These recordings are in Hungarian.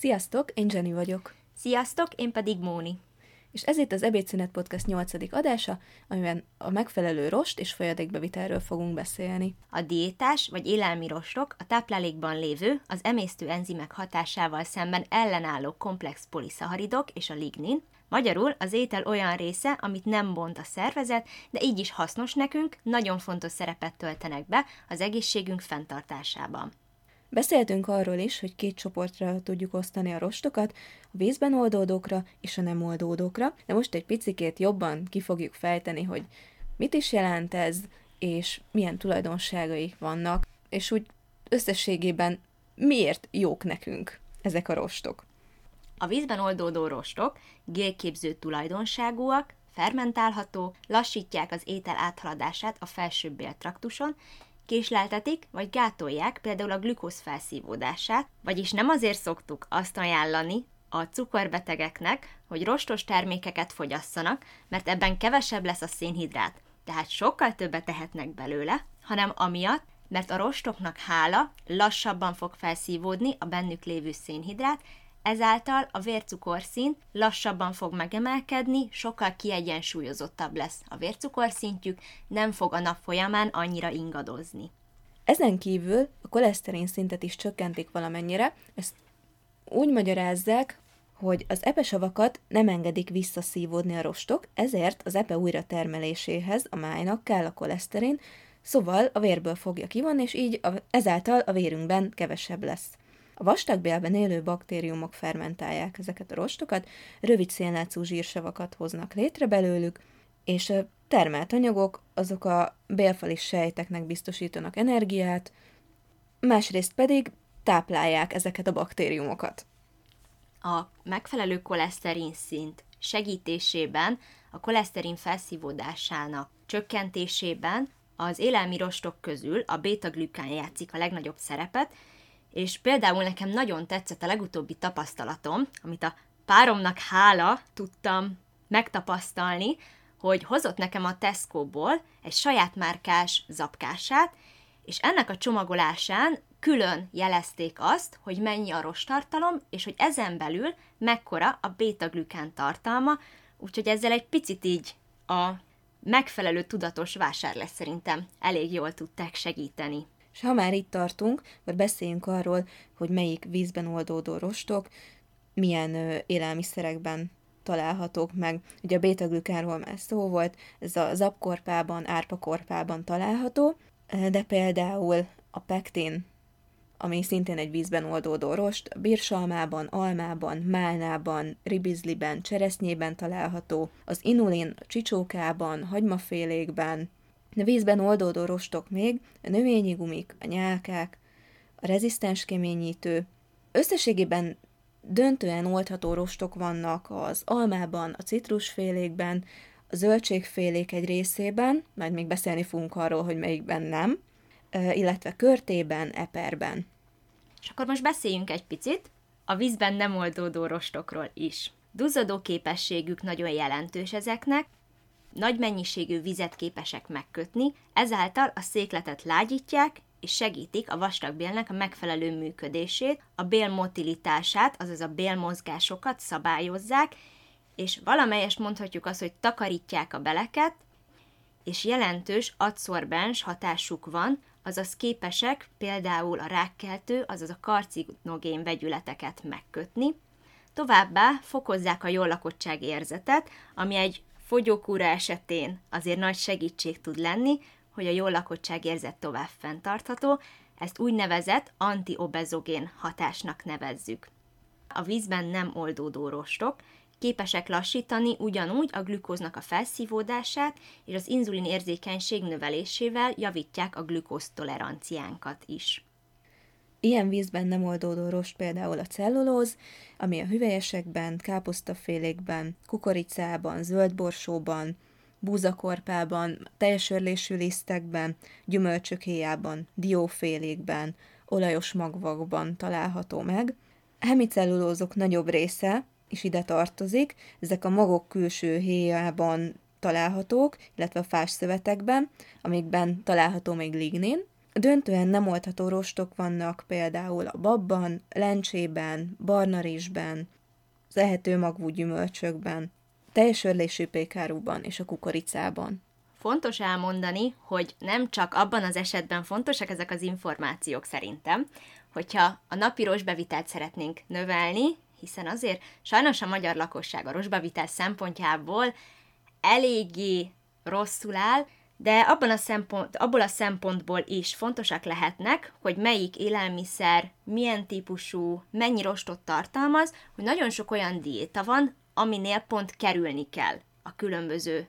Sziasztok, én Jenny vagyok. Sziasztok, én pedig Móni. És ez itt az Ebédszünet Podcast 8. adása, amiben a megfelelő rost és folyadékbevitelről fogunk beszélni. A diétás vagy élelmi rostok a táplálékban lévő, az emésztő enzimek hatásával szemben ellenálló komplex poliszaharidok és a lignin. Magyarul az étel olyan része, amit nem bont a szervezet, de így is hasznos nekünk, nagyon fontos szerepet töltenek be az egészségünk fenntartásában. Beszéltünk arról is, hogy két csoportra tudjuk osztani a rostokat, a vízben oldódókra és a nem oldódókra, de most egy picikét jobban ki fogjuk fejteni, hogy mit is jelent ez, és milyen tulajdonságai vannak, és úgy összességében miért jók nekünk ezek a rostok. A vízben oldódó rostok gélképző tulajdonságúak, fermentálható, lassítják az étel áthaladását a felső béltraktuson, késleltetik vagy gátolják például a glükóz felszívódását, vagyis nem azért szoktuk azt ajánlani a cukorbetegeknek, hogy rostos termékeket fogyasszanak, mert ebben kevesebb lesz a szénhidrát, tehát sokkal többet tehetnek belőle, hanem amiatt, mert a rostoknak hála lassabban fog felszívódni a bennük lévő szénhidrát, ezáltal a vércukorszint lassabban fog megemelkedni, sokkal kiegyensúlyozottabb lesz a vércukorszintjük, nem fog a nap folyamán annyira ingadozni. Ezen kívül a koleszterin szintet is csökkentik valamennyire, ezt úgy magyarázzák, hogy az epesavakat nem engedik visszaszívódni a rostok, ezért az epe újratermeléséhez a májnak kell a koleszterin, szóval a vérből fogja kivonni, és így ezáltal a vérünkben kevesebb lesz. A vastagbélben élő baktériumok fermentálják ezeket a rostokat, rövid szénláncú zsírsavakat hoznak létre belőlük, és a termelt anyagok azok a bélfali sejteknek biztosítanak energiát, másrészt pedig táplálják ezeket a baktériumokat. A megfelelő koleszterin szint segítésében, a koleszterin felszívódásának csökkentésében az élelmi rostok közül a béta-glükán játszik a legnagyobb szerepet, és például nekem nagyon tetszett a legutóbbi tapasztalatom, amit a páromnak hála tudtam megtapasztalni, hogy hozott nekem a Tesco-ból egy saját márkás zapkását, és ennek a csomagolásán külön jelezték azt, hogy mennyi a rosttartalom, és hogy ezen belül mekkora a béta-glükán tartalma, úgyhogy ezzel egy picit így a megfelelő tudatos vásárlás szerintem elég jól tudták segíteni. És ha már itt tartunk, akkor beszéljünk arról, hogy melyik vízben oldódó rostok milyen élelmiszerekben találhatók meg. Ugye a béta-glükánról már szó volt, ez a zabkorpában, árpakorpában található, de például a pektin, ami szintén egy vízben oldódó rost, a birsalmában, almában, málnában, ribizliben, cseresznyében található, az inulin a csicsókában, hagymafélékben. A vízben oldódó rostok még a növényi gumik, a nyálkák, a rezisztens keményítő. Összességében döntően oldható rostok vannak az almában, a citrusfélékben, a zöldségfélék egy részében, majd még beszélni fogunk arról, hogy melyikben nem, illetve körtében, eperben. És akkor most beszéljünk egy picit a vízben nem oldódó rostokról is. Duzzadó képességük nagyon jelentős ezeknek, nagy mennyiségű vizet képesek megkötni, ezáltal a székletet lágyítják és segítik a vastagbélnek a megfelelő működését, a bél motilitását, azaz a bélmozgásokat szabályozzák, és valamelyest mondhatjuk azt, hogy takarítják a beleket, és jelentős adszorbens hatásuk van, azaz képesek például a rákkeltő, azaz a karcinogén vegyületeket megkötni. Továbbá fokozzák a jól lakottság érzetet, ami egy fogyókúra esetén azért nagy segítség tud lenni, hogy a jól lakottságérzet tovább fenntartható, ezt úgynevezett antiobezogén hatásnak nevezzük. A vízben nem oldódó rostok képesek lassítani ugyanúgy a glükóznak a felszívódását, és az inzulin érzékenység növelésével javítják a glükóz toleranciánkat is. Ilyen vízben nem oldódó rost például a cellulóz, ami a hüvelyesekben, káposztafélékben, kukoricában, zöldborsóban, búzakorpában, teljesörlésű lisztekben, gyümölcsökéjában, diófélékben, olajos magvakban található meg. Hemicellulózok nagyobb része is ide tartozik, ezek a magok külső héjában találhatók, illetve a fásszövetekben, amikben található még lignin. Döntően nem oldható rostok vannak például a babban, lencsében, barnarizsben, az ehető magvú gyümölcsökben, teljesörlésű pékárúban és a kukoricában. Fontos elmondani, hogy nem csak abban az esetben fontosak ezek az információk szerintem, hogyha a napi rostbevitelt szeretnénk növelni, hiszen azért sajnos a magyar lakosság a rostbevitel szempontjából eléggé rosszul áll, de abból a szempontból is fontosak lehetnek, hogy melyik élelmiszer, milyen típusú, mennyi rostot tartalmaz, hogy nagyon sok olyan diéta van, aminél pont kerülni kell a különböző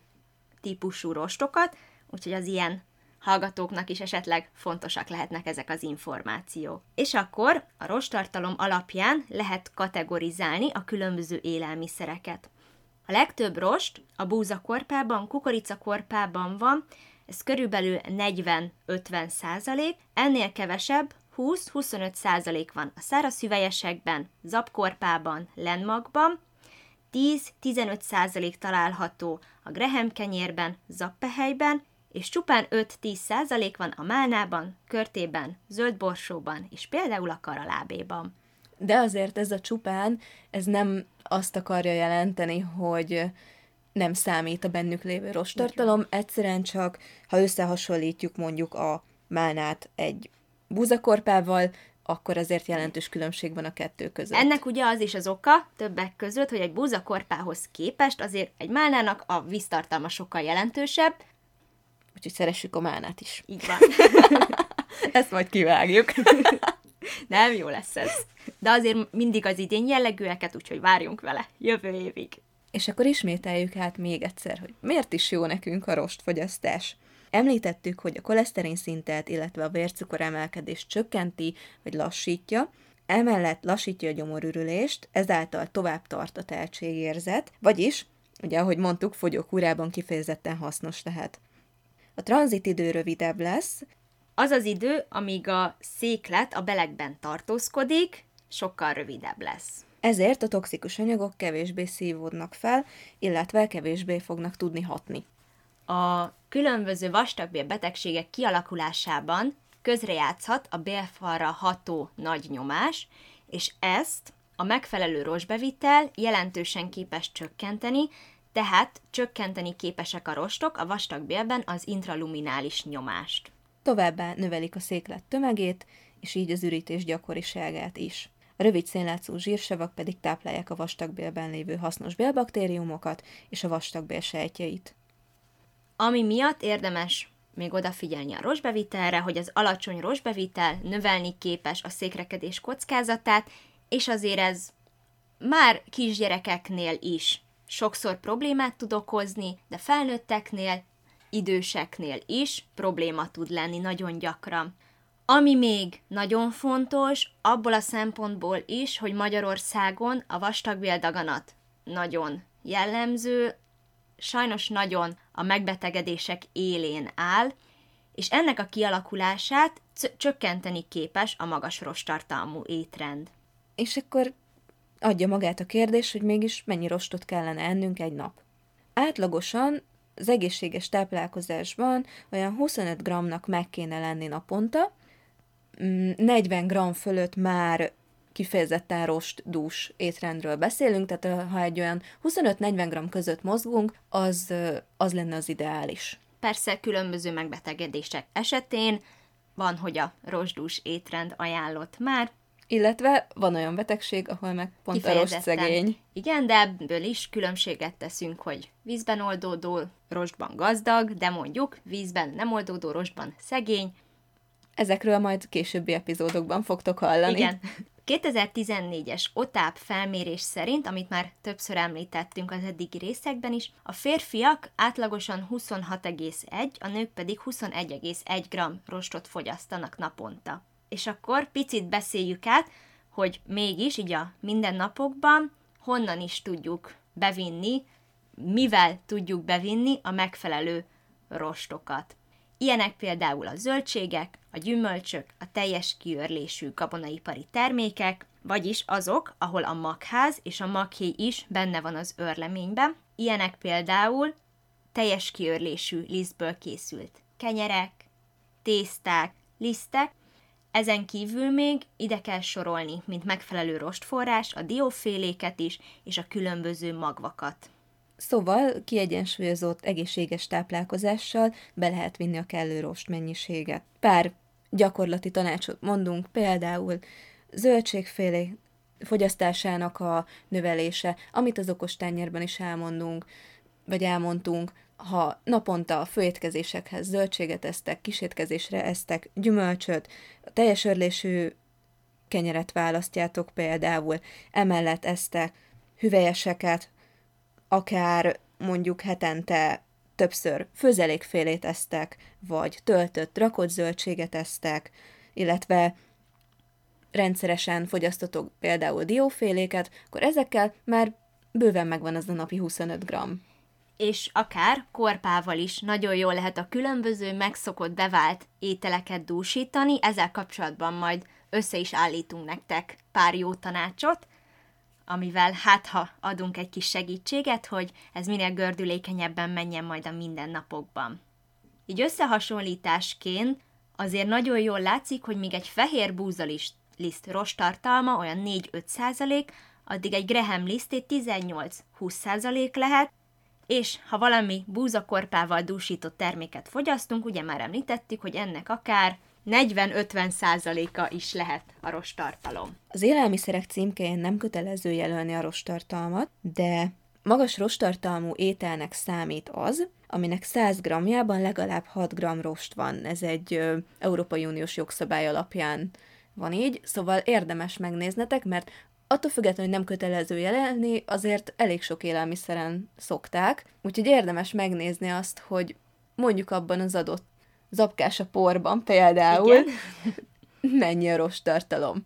típusú rostokat, úgyhogy az ilyen hallgatóknak is esetleg fontosak lehetnek ezek az információk. És akkor a rosttartalom alapján lehet kategorizálni a különböző élelmiszereket. A legtöbb rost a búzakorpában, kukoricakorpában van, ez körülbelül 40-50%, ennél kevesebb, 20-25% van a szárazhüvelyesekben, zabkorpában, lenmagban, 10-15% található a grahamkenyérben, zappehelyben, és csupán 5-10% van a málnában, körtében, zöldborsóban, és például a karalábéban. De azért ez a csupán, ez nem azt akarja jelenteni, hogy nem számít a bennük lévő rosttartalom, egyszerűen csak, ha összehasonlítjuk mondjuk a málnát egy búzakorpával, akkor azért jelentős különbség van a kettő között. Ennek ugye az is az oka, többek között, hogy egy búzakorpához képest azért egy málnának a víztartalma sokkal jelentősebb. Úgyhogy szeressük a málnát is. Így van. Ezt majd kivágjuk. Nem, jó lesz ez. De azért mindig az idén jellegűeket, úgyhogy várjunk vele jövő évig. És akkor ismételjük hát még egyszer, hogy miért is jó nekünk a rostfogyasztás. Említettük, hogy a koleszterin szintet, illetve a vércukoremelkedést csökkenti, vagy lassítja, emellett lassítja a gyomorürülést, ezáltal tovább tart a teltségérzet, vagyis, ugye ahogy mondtuk, fogyókúrában kifejezetten hasznos lehet. A tranzitidő rövidebb lesz, az az idő, amíg a széklet a belegben tartózkodik, sokkal rövidebb lesz. Ezért a toxikus anyagok kevésbé szívódnak fel, illetve kevésbé fognak tudni hatni. A különböző vastagbélbetegségek kialakulásában közrejátszhat a bélfalra ható nagy nyomás, és ezt a megfelelő rostbevitel jelentősen képes csökkenteni, tehát csökkenteni képesek a rostok a vastagbélben az intraluminális nyomást. Továbbá növelik a széklet tömegét, és így az ürítés gyakoriságát is. A rövid szénlátszú zsírsavak pedig táplálják a vastagbélben lévő hasznos bélbaktériumokat és a vastagbél sejtjeit. Ami miatt érdemes még odafigyelni a rostbevitelre, hogy az alacsony rostbevitel növelni képes a székrekedés kockázatát, és azért ez már kisgyerekeknél is sokszor problémát tud okozni, de felnőtteknél, időseknél is probléma tud lenni nagyon gyakran. Ami még nagyon fontos, abból a szempontból is, hogy Magyarországon a vastagbéldaganat nagyon jellemző, sajnos nagyon a megbetegedések élén áll, és ennek a kialakulását csökkenteni képes a magas rosttartalmú étrend. És akkor adja magát a kérdés, hogy mégis mennyi rostot kellene ennünk egy nap. Átlagosan az egészséges táplálkozásban olyan 25 g-nak meg kéne lenni naponta, 40 g fölött már kifejezetten rostdús étrendről beszélünk, tehát ha egy olyan 25-40 g között mozgunk, az lenne az ideális. Persze különböző megbetegedések esetén van, hogy a rostdús étrend ajánlott már, illetve van olyan betegség, ahol meg pont a rost szegény. Igen, de ebből is különbséget teszünk, hogy vízben oldódó, rostban gazdag, de mondjuk vízben nem oldódó, rostban szegény. Ezekről majd későbbi epizódokban fogtok hallani. Igen. 2014-es OTÁP felmérés szerint, amit már többször említettünk az eddigi részekben is, a férfiak átlagosan 26,1, a nők pedig 21,1 g rostot fogyasztanak naponta. És akkor picit beszéljük át, hogy mégis így a mindennapokban honnan is tudjuk bevinni, mivel tudjuk bevinni a megfelelő rostokat. Ilyenek például a zöldségek, a gyümölcsök, a teljes kiőrlésű gabonaipari termékek, vagyis azok, ahol a magház és a maghéj is benne van az őrleményben. Ilyenek például teljes kiőrlésű lisztből készült kenyerek, tészták, lisztek. Ezen kívül még ide kell sorolni, mint megfelelő rostforrás, a dióféléket is, és a különböző magvakat. Szóval kiegyensúlyozott egészséges táplálkozással be lehet vinni a kellő rost mennyiséget. Pár gyakorlati tanácsot mondunk, például zöldségfélék fogyasztásának a növelése, amit az okostányérban is elmondtunk, ha naponta a főétkezésekhez zöldséget esztek, kisétkezésre esztek gyümölcsöt, teljes örlésű kenyeret választjátok például, emellett esztek hüvelyeseket, akár mondjuk hetente többször főzelékfélét esztek, vagy töltött, rakott zöldséget esztek, illetve rendszeresen fogyasztotok például dióféléket, akkor ezekkel már bőven megvan az a napi 25 g. És akár korpával is nagyon jól lehet a különböző megszokott bevált ételeket dúsítani, ezzel kapcsolatban majd össze is állítunk nektek pár jó tanácsot, amivel hát ha adunk egy kis segítséget, hogy ez minél gördülékenyebben menjen majd a mindennapokban. Így összehasonlításként azért nagyon jól látszik, hogy míg egy fehér búzaliszt rosttartalma olyan 4-5%, addig egy graham lisztét 18-20% lehet, és ha valami búzakorpával dúsított terméket fogyasztunk, ugye már említettük, hogy ennek akár 40-50%-a is lehet a rosttartalom. Az élelmiszerek címkén nem kötelező jelölni a rosttartalmat, de magas rosttartalmú ételnek számít az, aminek 100 g-jában legalább 6 g rost van. Ez egy Európai Uniós jogszabály alapján van így, szóval érdemes megnéznetek, mert attól függetlenül, hogy nem kötelező jelölni, azért elég sok élelmiszeren szokták, úgyhogy érdemes megnézni azt, hogy mondjuk abban az adott zapkás a porban például, igen, mennyi a rosttartalom.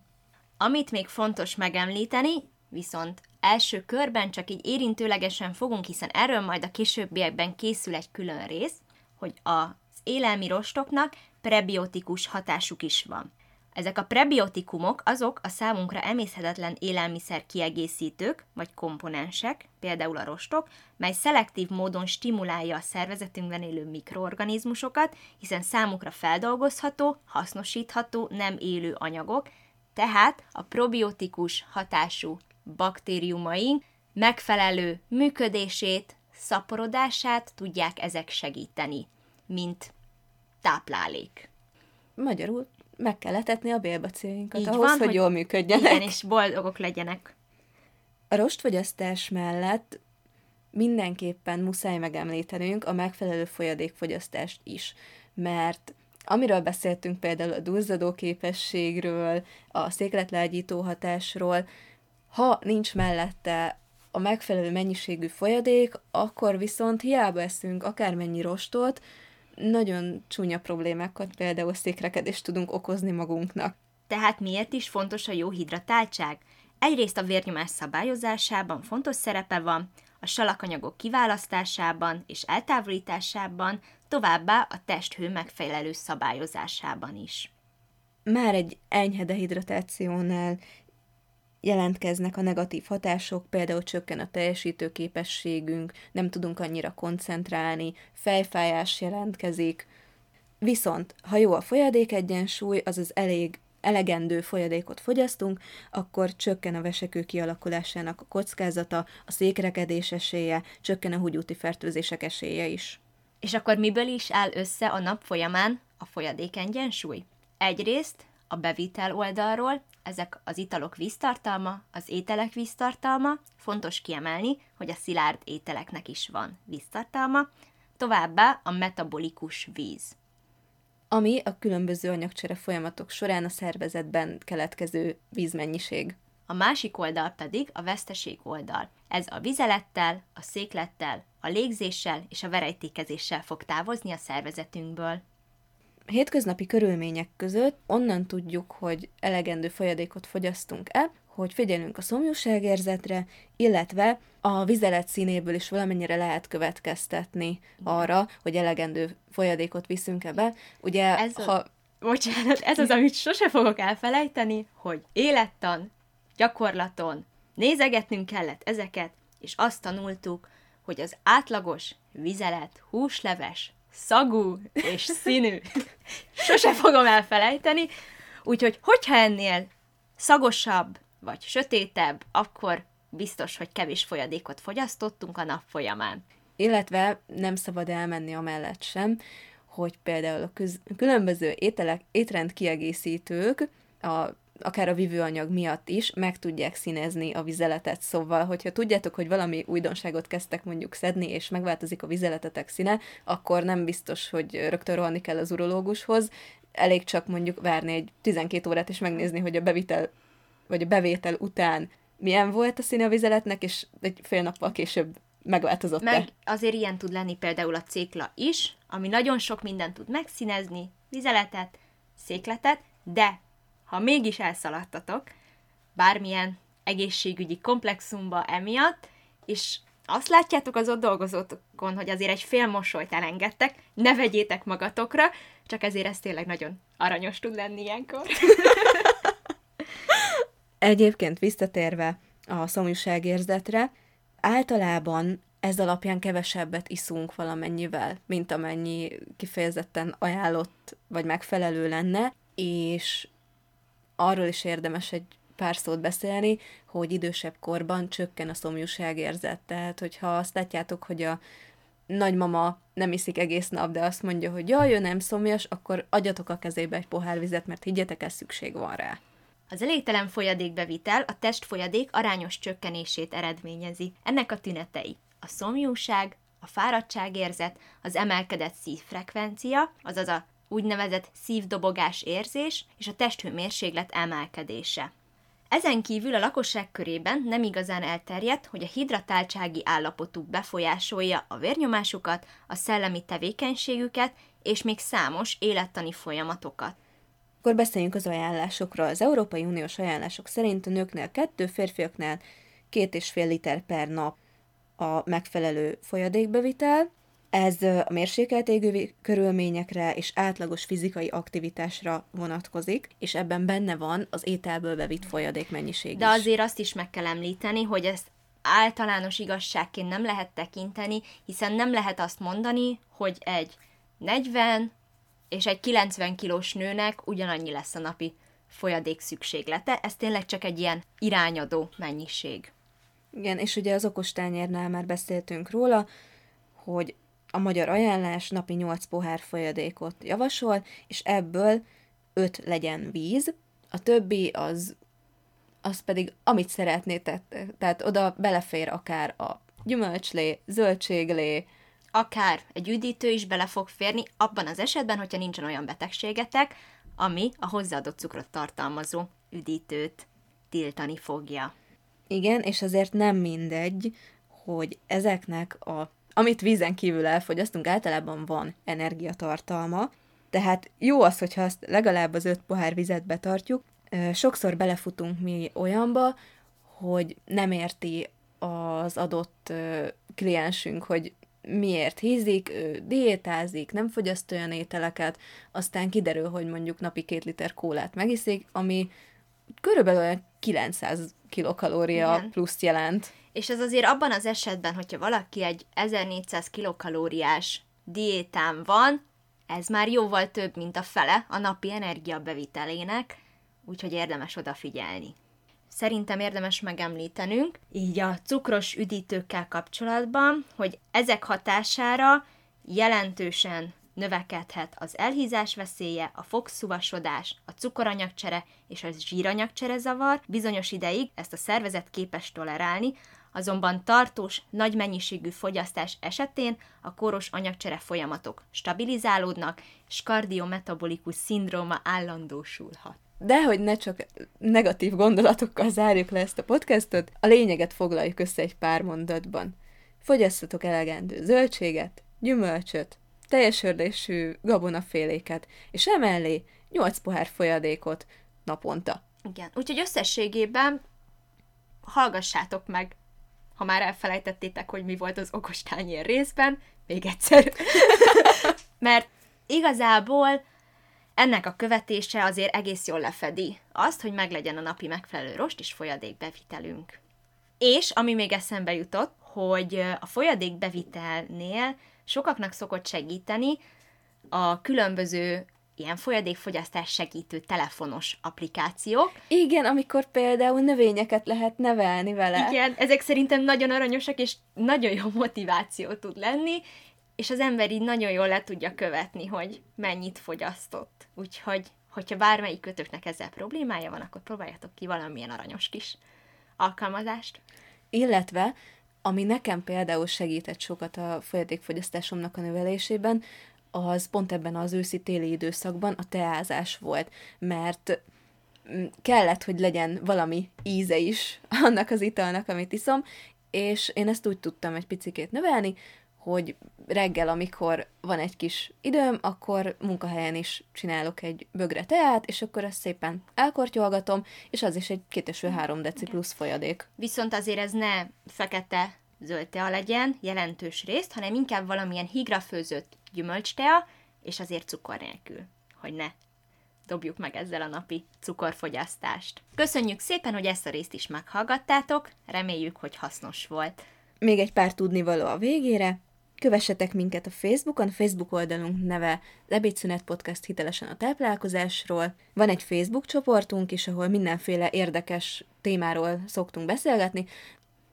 Amit még fontos megemlíteni, viszont első körben csak így érintőlegesen fogunk, hiszen erről majd a későbbiekben készül egy külön rész, hogy az élelmi rostoknak prebiotikus hatásuk is van. Ezek a prebiotikumok azok a számunkra emészhetetlen élelmiszer kiegészítők, vagy komponensek, például a rostok, mely szelektív módon stimulálja a szervezetünkben élő mikroorganizmusokat, hiszen számukra feldolgozható, hasznosítható, nem élő anyagok, tehát a probiotikus hatású baktériumaink megfelelő működését, szaporodását tudják ezek segíteni, mint táplálék. Magyarul meg kell etetni a bélbacillinkat ahhoz, van, hogy jól működjenek. Igen, és boldogok legyenek. A rostfogyasztás mellett mindenképpen muszáj megemlítenünk a megfelelő folyadékfogyasztást is, mert amiről beszéltünk például a duzzadó képességről, a székletlágyító hatásról, ha nincs mellette a megfelelő mennyiségű folyadék, akkor viszont hiába eszünk akármennyi rostot, nagyon csúnya problémákat, például székrekedést tudunk okozni magunknak. Tehát miért is fontos a jó hidratáltság? Egyrészt a vérnyomás szabályozásában fontos szerepe van, a salakanyagok kiválasztásában és eltávolításában, továbbá a testhő megfelelő szabályozásában is. Már egy enyhe dehidratációnál jelentkeznek a negatív hatások, például csökken a teljesítő képességünk, nem tudunk annyira koncentrálni, fejfájás jelentkezik. Viszont, ha jó a folyadékegyensúly, azaz elegendő folyadékot fogyasztunk, akkor csökken a vesekő kialakulásának a kockázata, a székrekedés esélye, csökken a húgyúti fertőzések esélye is. És akkor miből is áll össze a nap folyamán a folyadékegyensúly? Egyrészt a bevitel oldalról, ezek az italok víztartalma, az ételek víztartalma, fontos kiemelni, hogy a szilárd ételeknek is van víztartalma, továbbá a metabolikus víz, ami a különböző anyagcsere folyamatok során a szervezetben keletkező vízmennyiség. A másik oldal pedig a veszteség oldal. Ez a vizelettel, a széklettel, a légzéssel és a verejtékezéssel fog távozni a szervezetünkből. Hétköznapi körülmények között onnan tudjuk, hogy elegendő folyadékot fogyasztunk-e, hogy figyelünk a szomjúságérzetre, illetve a vizelet színéből is valamennyire lehet következtetni arra, hogy elegendő folyadékot viszünk-e be. Ugye, ez az, amit sose fogok elfelejteni, hogy élettan, gyakorlaton nézegetnünk kellett ezeket, és azt tanultuk, hogy az átlagos vizelet, húsleves, szagú és színű. Sose fogom elfelejteni. Úgyhogy, hogyha ennél szagosabb vagy sötétebb, akkor biztos, hogy kevés folyadékot fogyasztottunk a nap folyamán. Illetve nem szabad elmenni amellett sem, hogy például a különböző ételek, étrendkiegészítők akár a vívőanyag miatt is meg tudják színezni a vizeletet. Szóval, hogyha tudjátok, hogy valami újdonságot kezdtek mondjuk szedni, és megváltozik a vizeletetek színe, akkor nem biztos, hogy rögtön rohanni kell az urológushoz. Elég csak mondjuk várni egy 12 órát, és megnézni, hogy a bevétel után milyen volt a színe a vizeletnek, és egy fél nappal később megváltozott-e. Meg azért ilyen tud lenni például a cékla is, ami nagyon sok mindent tud megszínezni, vizeletet, székletet, de ha mégis elszaladtatok bármilyen egészségügyi komplexumba emiatt, és azt látjátok az ott dolgozókon, hogy azért egy fél mosolyt elengedtek, ne vegyétek magatokra, csak ezért ez tényleg nagyon aranyos tud lenni ilyenkor. Egyébként visszatérve a szomjúságérzetre, általában ez alapján kevesebbet iszunk valamennyivel, mint amennyi kifejezetten ajánlott vagy megfelelő lenne, és arról is érdemes egy pár szót beszélni, hogy idősebb korban csökken a szomjúságérzet. Tehát, hogyha azt látjátok, hogy a nagymama nem iszik egész nap, de azt mondja, hogy jaj, ő nem szomjas, akkor adjatok a kezébe egy pohár vizet, mert higgyetek, ez szükség van rá. Az elégtelen folyadékbevitel a testfolyadék arányos csökkenését eredményezi. Ennek a tünetei a szomjúság, a fáradtságérzet, az emelkedett szívfrekvencia, azaz a úgynevezett szívdobogás érzés és a testhőmérséklet emelkedése. Ezen kívül a lakosság körében nem igazán elterjedt, hogy a hidratáltsági állapotuk befolyásolja a vérnyomásukat, a szellemi tevékenységüket és még számos élettani folyamatokat. Akkor beszéljünk az ajánlásokról. Az Európai Uniós ajánlások szerint a nőknél 2, férfiaknál 2,5 liter per nap a megfelelő folyadékbevitel. Ez a mérsékelt égővi körülményekre és átlagos fizikai aktivitásra vonatkozik, és ebben benne van az ételből bevitt folyadékmennyiség. De azért azt is meg kell említeni, hogy ezt általános igazságként nem lehet tekinteni, hiszen nem lehet azt mondani, hogy egy 40 és egy 90 kilós nőnek ugyanannyi lesz a napi folyadék szükséglete. Ez tényleg csak egy ilyen irányadó mennyiség. Igen, és ugye az okostányérnál már beszéltünk róla, hogy a magyar ajánlás napi 8 pohár folyadékot javasol, és ebből 5 legyen víz, a többi az pedig amit szeretnétek, tehát oda belefér akár a gyümölcslé, zöldséglé, akár egy üdítő is bele fog férni, abban az esetben, hogyha nincsen olyan betegségetek, ami a hozzáadott cukrot tartalmazó üdítőt tiltani fogja. Igen, és azért nem mindegy, hogy ezeknek amit vízen kívül elfogyasztunk, általában van energiatartalma, tehát jó az, hogyha azt legalább az 5 pohár vizet betartjuk. Sokszor belefutunk mi olyanba, hogy nem érti az adott kliensünk, hogy miért hízik, diétázik, nem fogyaszt olyan ételeket, aztán kiderül, hogy mondjuk napi 2 liter kólát megiszik, ami körülbelül 900 kilokalória plusz jelent. És ez azért abban az esetben, hogyha valaki egy 1400 kilokalóriás diétán van, ez már jóval több, mint a fele a napi energiabevitelének, úgyhogy érdemes odafigyelni. Szerintem érdemes megemlítenünk, így a cukros üdítőkkel kapcsolatban, hogy ezek hatására jelentősen növekedhet az elhízás veszélye, a fogszúvasodás, a cukoranyagcsere és a zsíranyagcsere zavar. Bizonyos ideig ezt a szervezet képes tolerálni, azonban tartós, nagy mennyiségű fogyasztás esetén a kóros anyagcsere folyamatok stabilizálódnak, és kardiometabolikus szindróma állandósulhat. De hogy ne csak negatív gondolatokkal zárjuk le ezt a podcastot, a lényeget foglaljuk össze egy pár mondatban. Fogyasszatok elegendő zöldséget, gyümölcsöt, teljes ördésű gabonaféléket, és emellé 8 pohár folyadékot naponta. Igen, úgyhogy összességében hallgassátok meg, ha már elfelejtettétek, hogy mi volt az okostányér részben, még egyszer. Mert igazából ennek a követése azért egész jól lefedi azt, hogy meglegyen a napi megfelelő rost és folyadékbevitelünk. És ami még eszembe jutott, hogy a folyadékbevitelnél sokaknak szokott segíteni a különböző ilyen folyadékfogyasztás segítő telefonos applikációk. Igen, amikor például növényeket lehet nevelni vele. Igen, ezek szerintem nagyon aranyosak, és nagyon jó motiváció tud lenni, és az ember így nagyon jól le tudja követni, hogy mennyit fogyasztott. Úgyhogy, hogyha bármelyik kötöknek ezzel problémája van, akkor próbáljatok ki valamilyen aranyos kis alkalmazást. Illetve, ami nekem például segített sokat a folyadékfogyasztásomnak a növelésében, az pont ebben az őszi-téli időszakban a teázás volt, mert kellett, hogy legyen valami íze is annak az italnak, amit iszom, és én ezt úgy tudtam egy picikét növelni, hogy reggel, amikor van egy kis időm, akkor munkahelyen is csinálok egy bögre teát, és akkor ezt szépen elkortyolgatom, és az is egy 2,3 deci plusz folyadék. Viszont azért ez ne fekete zöld tea legyen jelentős részt, hanem inkább valamilyen hígra főzött gyümölcstea, és azért cukor nélkül, hogy ne dobjuk meg ezzel a napi cukorfogyasztást. Köszönjük szépen, hogy ezt a részt is meghallgattátok, reméljük, hogy hasznos volt. Még egy pár tudnivaló a végére. Kövessetek minket a Facebookon, Facebook oldalunk neve Ebédszünet Podcast hitelesen a táplálkozásról. Van egy Facebook csoportunk is, ahol mindenféle érdekes témáról szoktunk beszélgetni.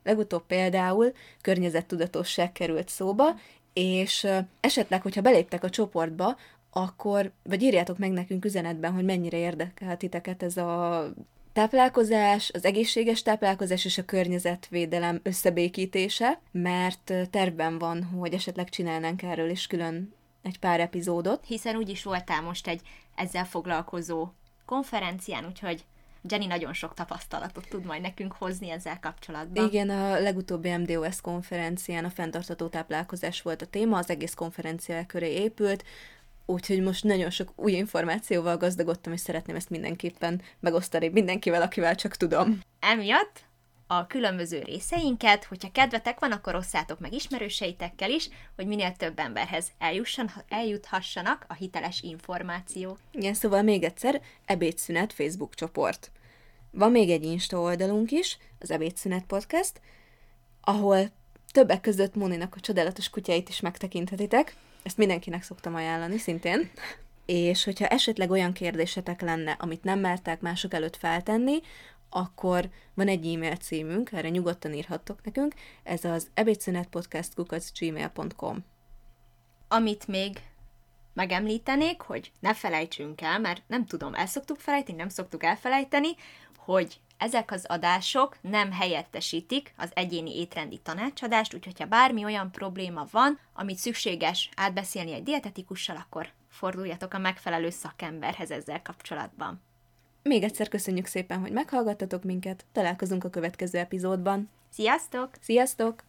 Legutóbb például környezettudatosság került szóba, és esetleg, hogyha beléptek a csoportba, akkor, vagy írjátok meg nekünk üzenetben, hogy mennyire érdekel titeket ez a táplálkozás, az egészséges táplálkozás és a környezetvédelem összebékítése, mert tervben van, hogy esetleg csinálnánk erről is külön egy pár epizódot. Hiszen úgyis voltál most egy ezzel foglalkozó konferencián, úgyhogy Jenny nagyon sok tapasztalatot tud majd nekünk hozni ezzel kapcsolatban. Igen, a legutóbbi MDOS konferencián a fenntartható táplálkozás volt a téma, az egész konferencia köré épült, úgyhogy most nagyon sok új információval gazdagodtam, és szeretném ezt mindenképpen megosztani mindenkivel, akivel csak tudom. Emiatt a különböző részeinket, hogyha kedvetek van, akkor osszátok meg ismerőseitekkel is, hogy minél több emberhez eljuthassanak a hiteles információ. Igen, szóval még egyszer, Ebédszünet Facebook csoport. Van még egy Insta oldalunk is, az Ebédszünet Podcast, ahol többek között Móninak a csodálatos kutyáit is megtekinthetitek. Ezt mindenkinek szoktam ajánlani, szintén. És hogyha esetleg olyan kérdésetek lenne, amit nem mertek mások előtt feltenni, akkor van egy e-mail címünk, erre nyugodtan írhattok nekünk, ez az ebédszünetpodcast@gmail.com. Amit még megemlítenék, hogy ne felejtsünk el, mert nem tudom, el szoktuk felejteni, nem szoktuk elfelejteni, hogy ezek az adások nem helyettesítik az egyéni étrendi tanácsadást, úgyhogy ha bármi olyan probléma van, amit szükséges átbeszélni egy dietetikussal, akkor forduljatok a megfelelő szakemberhez ezzel kapcsolatban. Még egyszer köszönjük szépen, hogy meghallgattatok minket, találkozunk a következő epizódban. Sziasztok! Sziasztok!